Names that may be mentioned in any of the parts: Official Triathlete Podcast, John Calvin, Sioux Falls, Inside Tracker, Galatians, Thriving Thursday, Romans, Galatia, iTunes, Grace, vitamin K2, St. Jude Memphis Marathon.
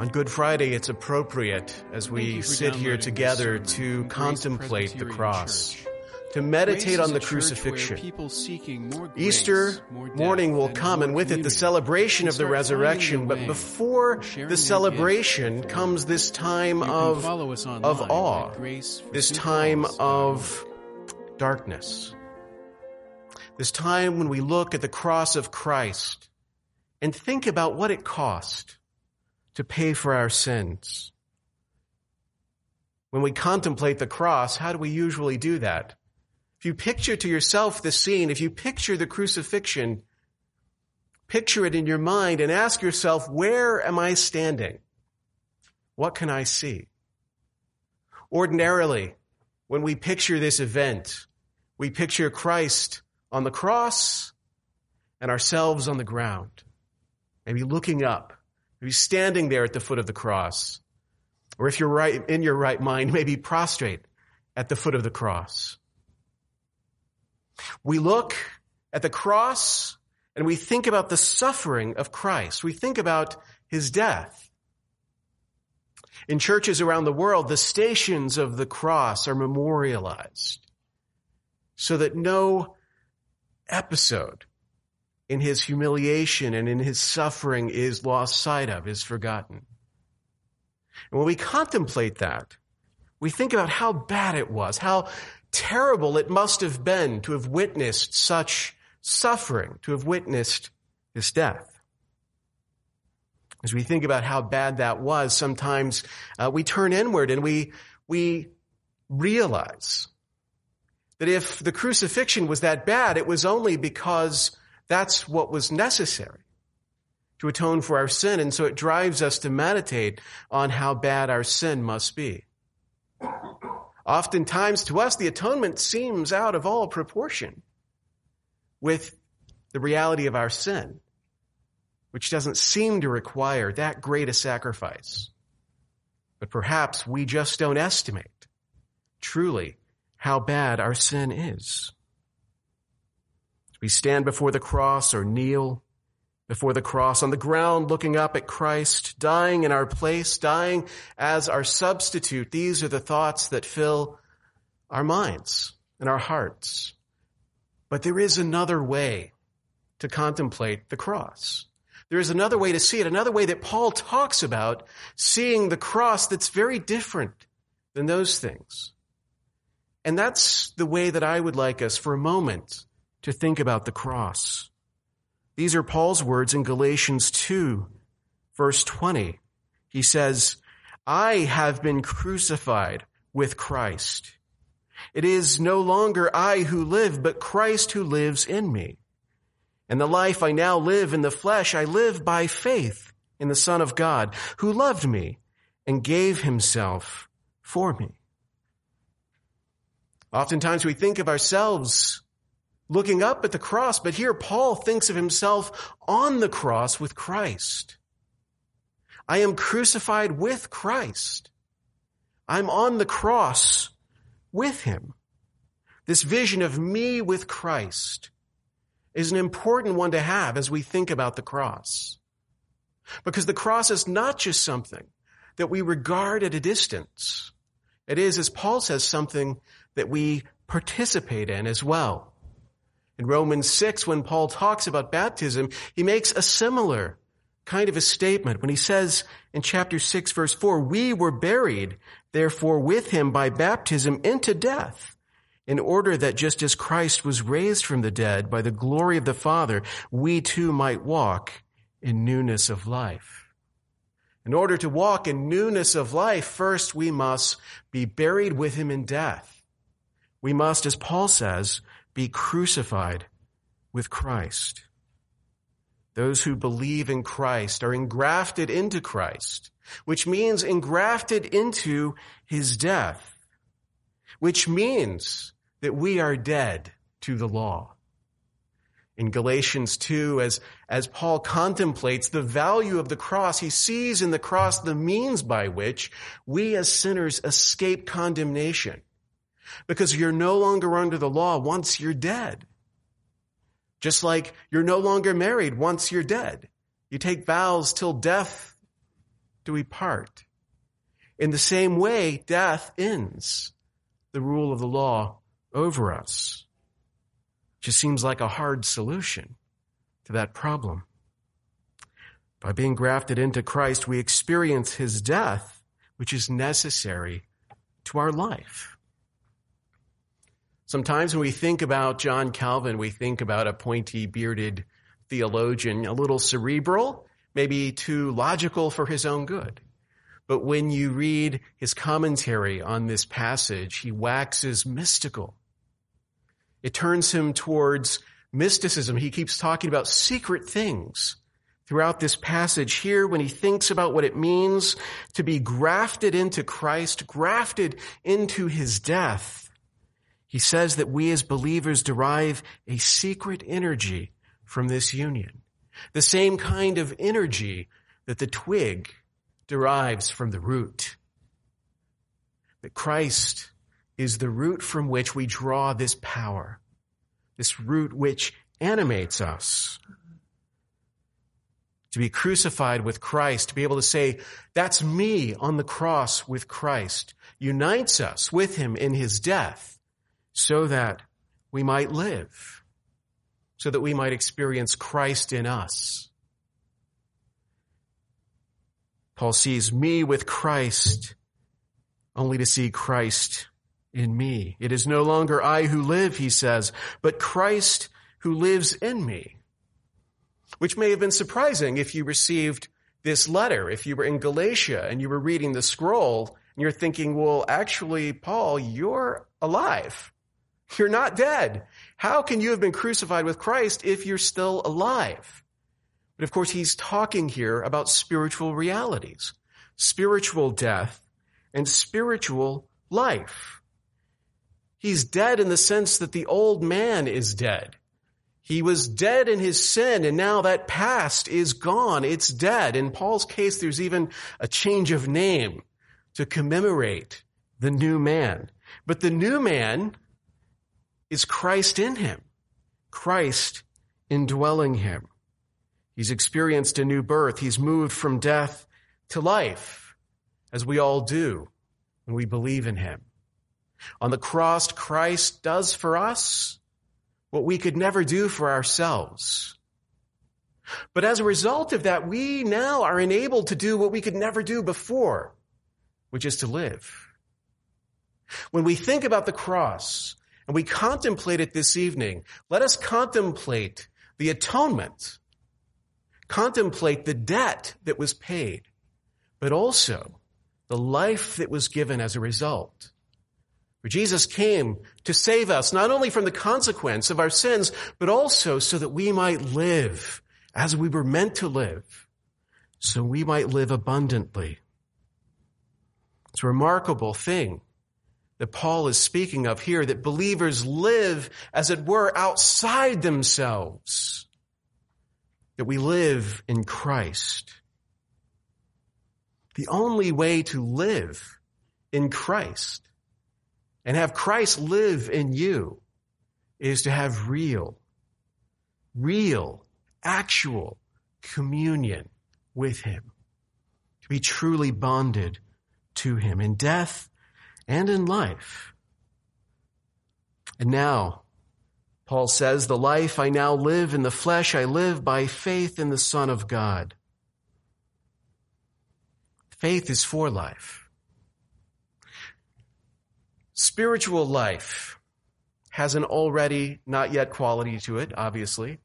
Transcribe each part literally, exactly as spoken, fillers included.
On Good Friday, it's appropriate, as we sit here together, to contemplate the cross, to meditate on the crucifixion. Easter morning will come, and with it the celebration of the resurrection. But before the celebration comes this time of, of awe, this time of darkness, this time when we look at the cross of Christ and think about what it cost to pay for our sins. When we contemplate the cross, how do we usually do that? If you picture to yourself the scene, if you picture the crucifixion, picture it in your mind and ask yourself, where am I standing? What can I see? Ordinarily, when we picture this event, we picture Christ on the cross and ourselves on the ground, maybe looking up, maybe standing there at the foot of the cross, or if you're right in your right mind, maybe prostrate at the foot of the cross. We look at the cross and we think about the suffering of Christ. We think about his death. In churches around the world, the stations of the cross are memorialized so that no episode in his humiliation and in his suffering is lost sight of, is forgotten. And when we contemplate that, we think about how bad it was, how terrible it must have been to have witnessed such suffering, to have witnessed his death. As we think about how bad that was, sometimes uh, we turn inward and we we realize that if the crucifixion was that bad, it was only because that's what was necessary to atone for our sin, and so it drives us to meditate on how bad our sin must be. Oftentimes, to us, the atonement seems out of all proportion with the reality of our sin, which doesn't seem to require that great a sacrifice. But perhaps we just don't estimate truly how bad our sin is. We stand before the cross or kneel before the cross on the ground, looking up at Christ, dying in our place, dying as our substitute. These are the thoughts that fill our minds and our hearts. But there is another way to contemplate the cross. There is another way to see it, another way that Paul talks about seeing the cross that's very different than those things. And that's the way that I would like us for a moment to think about the cross. These are Paul's words in Galatians two, verse twenty. He says, "I have been crucified with Christ. It is no longer I who live, but Christ who lives in me. And the life I now live in the flesh, I live by faith in the Son of God, who loved me and gave himself for me." Oftentimes we think of ourselves looking up at the cross, but here Paul thinks of himself on the cross with Christ. I am crucified with Christ. I'm on the cross with him. This vision of me with Christ is an important one to have as we think about the cross, because the cross is not just something that we regard at a distance. It is, as Paul says, something that we participate in as well. In Romans six, when Paul talks about baptism, he makes a similar kind of a statement when he says in chapter six, verse four, "We were buried, therefore, with him by baptism into death, in order that just as Christ was raised from the dead by the glory of the Father, we too might walk in newness of life." In order to walk in newness of life, first we must be buried with him in death. We must, as Paul says, be crucified with Christ. Those who believe in Christ are engrafted into Christ, which means engrafted into his death, which means that we are dead to the law. In Galatians two, as, as Paul contemplates the value of the cross, he sees in the cross the means by which we as sinners escape condemnation, because you're no longer under the law once you're dead. Just like you're no longer married once you're dead. You take vows till death do we part. In the same way, death ends the rule of the law over us. Just seems like a hard solution to that problem. By being grafted into Christ, we experience his death, which is necessary to our life. Sometimes when we think about John Calvin, we think about a pointy, bearded theologian, a little cerebral, maybe too logical for his own good. But when you read his commentary on this passage, he waxes mystical. It turns him towards mysticism. He keeps talking about secret things throughout this passage here when he thinks about what it means to be grafted into Christ, grafted into his death. He says that we as believers derive a secret energy from this union, the same kind of energy that the twig derives from the root. That Christ is the root from which we draw this power, this root which animates us. To be crucified with Christ, to be able to say, that's me on the cross with Christ, unites us with him in his death so that we might live, so that we might experience Christ in us. Paul sees me with Christ only to see Christ in me. It is no longer I who live, he says, but Christ who lives in me. Which may have been surprising if you received this letter, if you were in Galatia and you were reading the scroll and you're thinking, well, actually, Paul, you're alive. You're not dead. How can you have been crucified with Christ if you're still alive? But of course, he's talking here about spiritual realities, spiritual death, and spiritual life. He's dead in the sense that the old man is dead. He was dead in his sin, and now that past is gone. It's dead. In Paul's case, there's even a change of name to commemorate the new man. But the new man is Christ in him, Christ indwelling him. He's experienced a new birth. He's moved from death to life, as we all do when we believe in him. On the cross, Christ does for us what we could never do for ourselves. But as a result of that, we now are enabled to do what we could never do before, which is to live. When we think about the cross and we contemplate it this evening, let us contemplate the atonement. Contemplate the debt that was paid, but also the life that was given as a result. For Jesus came to save us, not only from the consequence of our sins, but also so that we might live as we were meant to live, so we might live abundantly. It's a remarkable thing that Paul is speaking of here, that believers live, as it were, outside themselves. That we live in Christ. The only way to live in Christ and have Christ live in you is to have real, real, actual communion with him, to be truly bonded to him in death and in life. And now, Paul says, the life I now live in the flesh, I live by faith in the Son of God. Faith is for life. Spiritual life has an already not yet quality to it, obviously,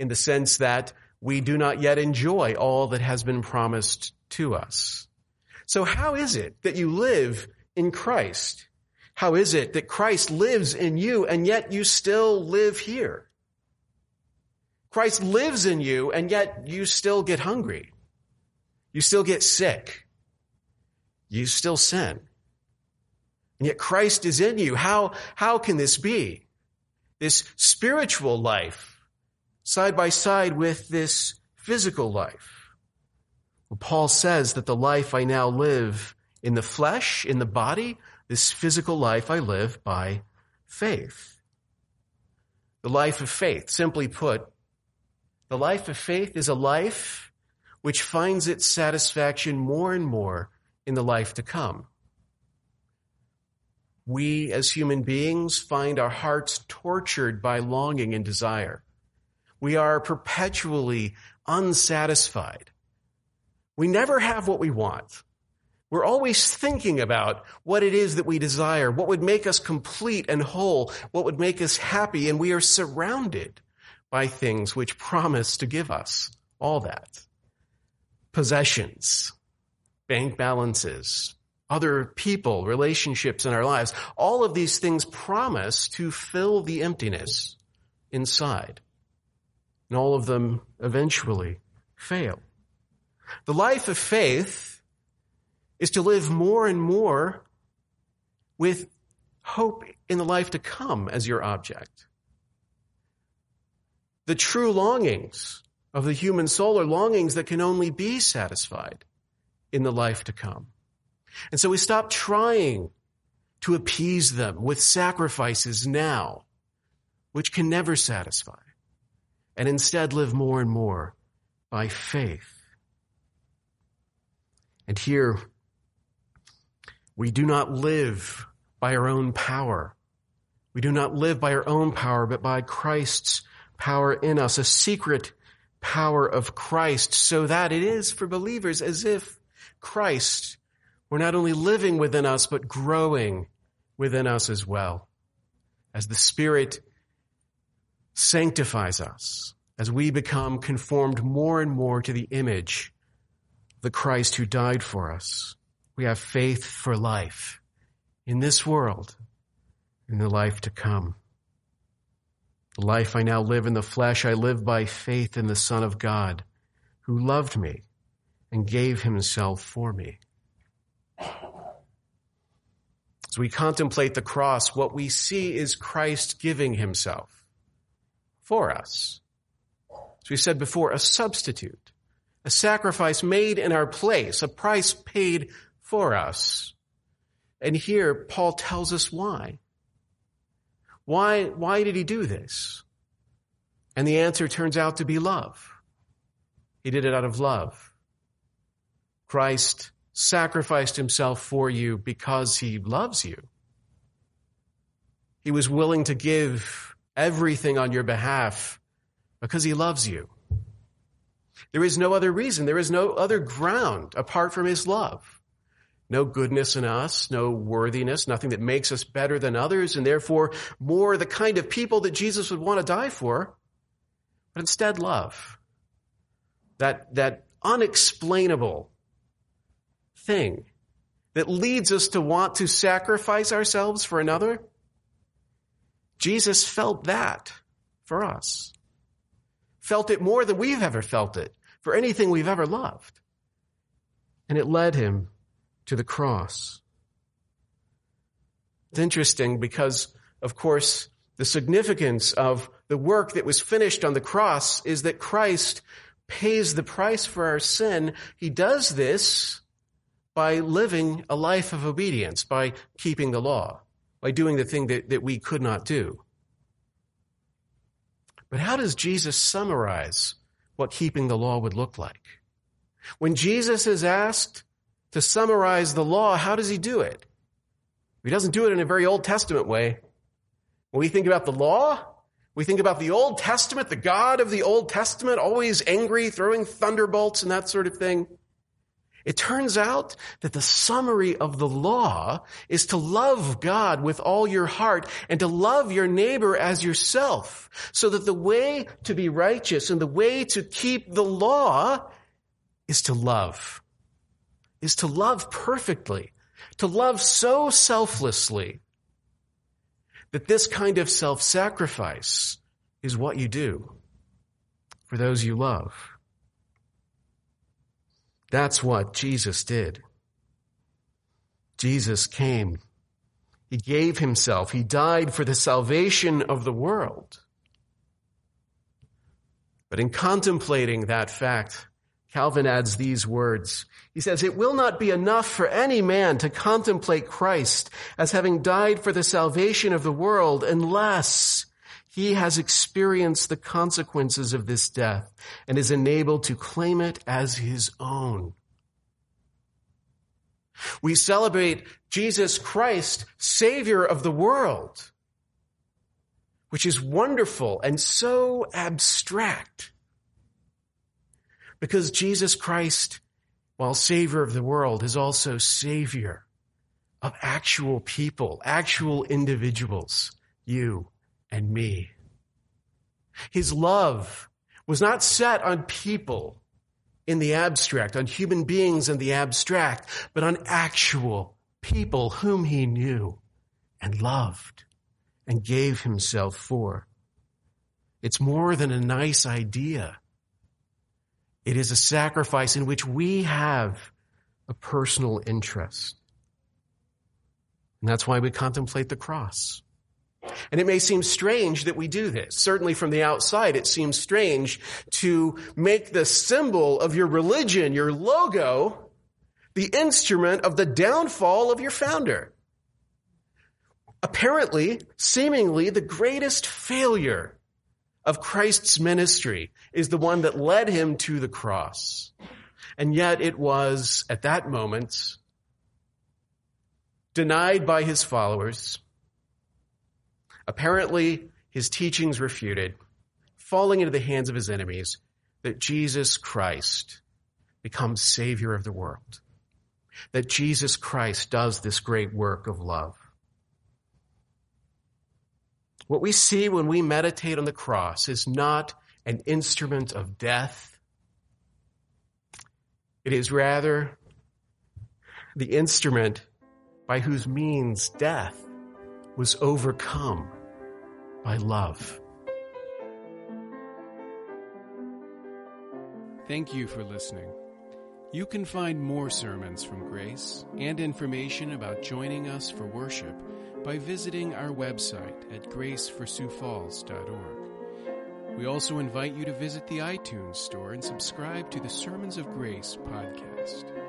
in the sense that we do not yet enjoy all that has been promised to us. So how is it that you live in Christ? How is it that Christ lives in you and yet you still live here? Christ lives in you and yet you still get hungry. You still get sick. You still sin. And yet Christ is in you. How, how can this be? This spiritual life side by side with this physical life. Well, Paul says that the life I now live in the flesh, in the body, this physical life I live by faith. The life of faith, simply put, the life of faith is a life which finds its satisfaction more and more in the life to come. We as human beings find our hearts tortured by longing and desire. We are perpetually unsatisfied. We never have what we want. We're always thinking about what it is that we desire, what would make us complete and whole, what would make us happy, and we are surrounded by things which promise to give us all that. Possessions, bank balances, other people, relationships in our lives, all of these things promise to fill the emptiness inside. And all of them eventually fail. The life of faith is to live more and more with hope in the life to come as your object. The true longings of the human soul are longings that can only be satisfied in the life to come. And so we stop trying to appease them with sacrifices now, which can never satisfy, and instead live more and more by faith. And here, we do not live by our own power. We do not live by our own power, but by Christ's power in us, a secret power of Christ, so that it is for believers as if Christ were not only living within us, but growing within us as well. As the Spirit sanctifies us, as we become conformed more and more to the image of the Christ who died for us, we have faith for life in this world, in the life to come. The life I now live in the flesh, I live by faith in the Son of God, who loved me and gave himself for me. As we contemplate the cross, what we see is Christ giving himself for us. As we said before, a substitute, a sacrifice made in our place, a price paid for us. And here, Paul tells us why. Why, why did he do this? And the answer turns out to be love. He did it out of love. Christ sacrificed himself for you because he loves you. He was willing to give everything on your behalf because he loves you. There is no other reason. There is no other ground apart from his love. No goodness in us, no worthiness, nothing that makes us better than others, and therefore more the kind of people that Jesus would want to die for, but instead love. That, that unexplainable thing that leads us to want to sacrifice ourselves for another. Jesus felt that for us. Felt it more than we've ever felt it for anything we've ever loved. And it led him to the cross. It's interesting because, of course, the significance of the work that was finished on the cross is that Christ pays the price for our sin. He does this by living a life of obedience, by keeping the law, by doing the thing that, that we could not do. But how does Jesus summarize what keeping the law would look like? When Jesus is asked to summarize the law, how does he do it? He doesn't do it in a very Old Testament way. When we think about the law, we think about the Old Testament, the God of the Old Testament, always angry, throwing thunderbolts and that sort of thing. It turns out that the summary of the law is to love God with all your heart and to love your neighbor as yourself, so that the way to be righteous and the way to keep the law is to love, is to love perfectly, to love so selflessly that this kind of self-sacrifice is what you do for those you love. That's what Jesus did. Jesus came. He gave himself. He died for the salvation of the world. But in contemplating that fact, Calvin adds these words. He says, "It will not be enough for any man to contemplate Christ as having died for the salvation of the world unless he has experienced the consequences of this death and is enabled to claim it as his own. We celebrate Jesus Christ, Savior of the world, which is wonderful and so abstract, because Jesus Christ, while Savior of the world, is also Savior of actual people, actual individuals, you and me. His love was not set on people in the abstract, on human beings in the abstract, but on actual people whom he knew and loved and gave himself for. It's more than a nice idea. It is a sacrifice in which we have a personal interest. And that's why we contemplate the cross. And it may seem strange that we do this. Certainly from the outside, it seems strange to make the symbol of your religion, your logo, the instrument of the downfall of your founder. Apparently, seemingly, the greatest failure of Christ's ministry is the one that led him to the cross. And yet it was, at that moment, denied by his followers, apparently his teachings refuted, falling into the hands of his enemies, that Jesus Christ becomes Savior of the world, that Jesus Christ does this great work of love. What we see when we meditate on the cross is not an instrument of death. It is rather the instrument by whose means death was overcome by love. Thank you for listening. You can find more sermons from Grace and information about joining us for worship by visiting our website at grace for Sioux Falls dot org. We also invite you to visit the iTunes store and subscribe to the Sermons of Grace podcast.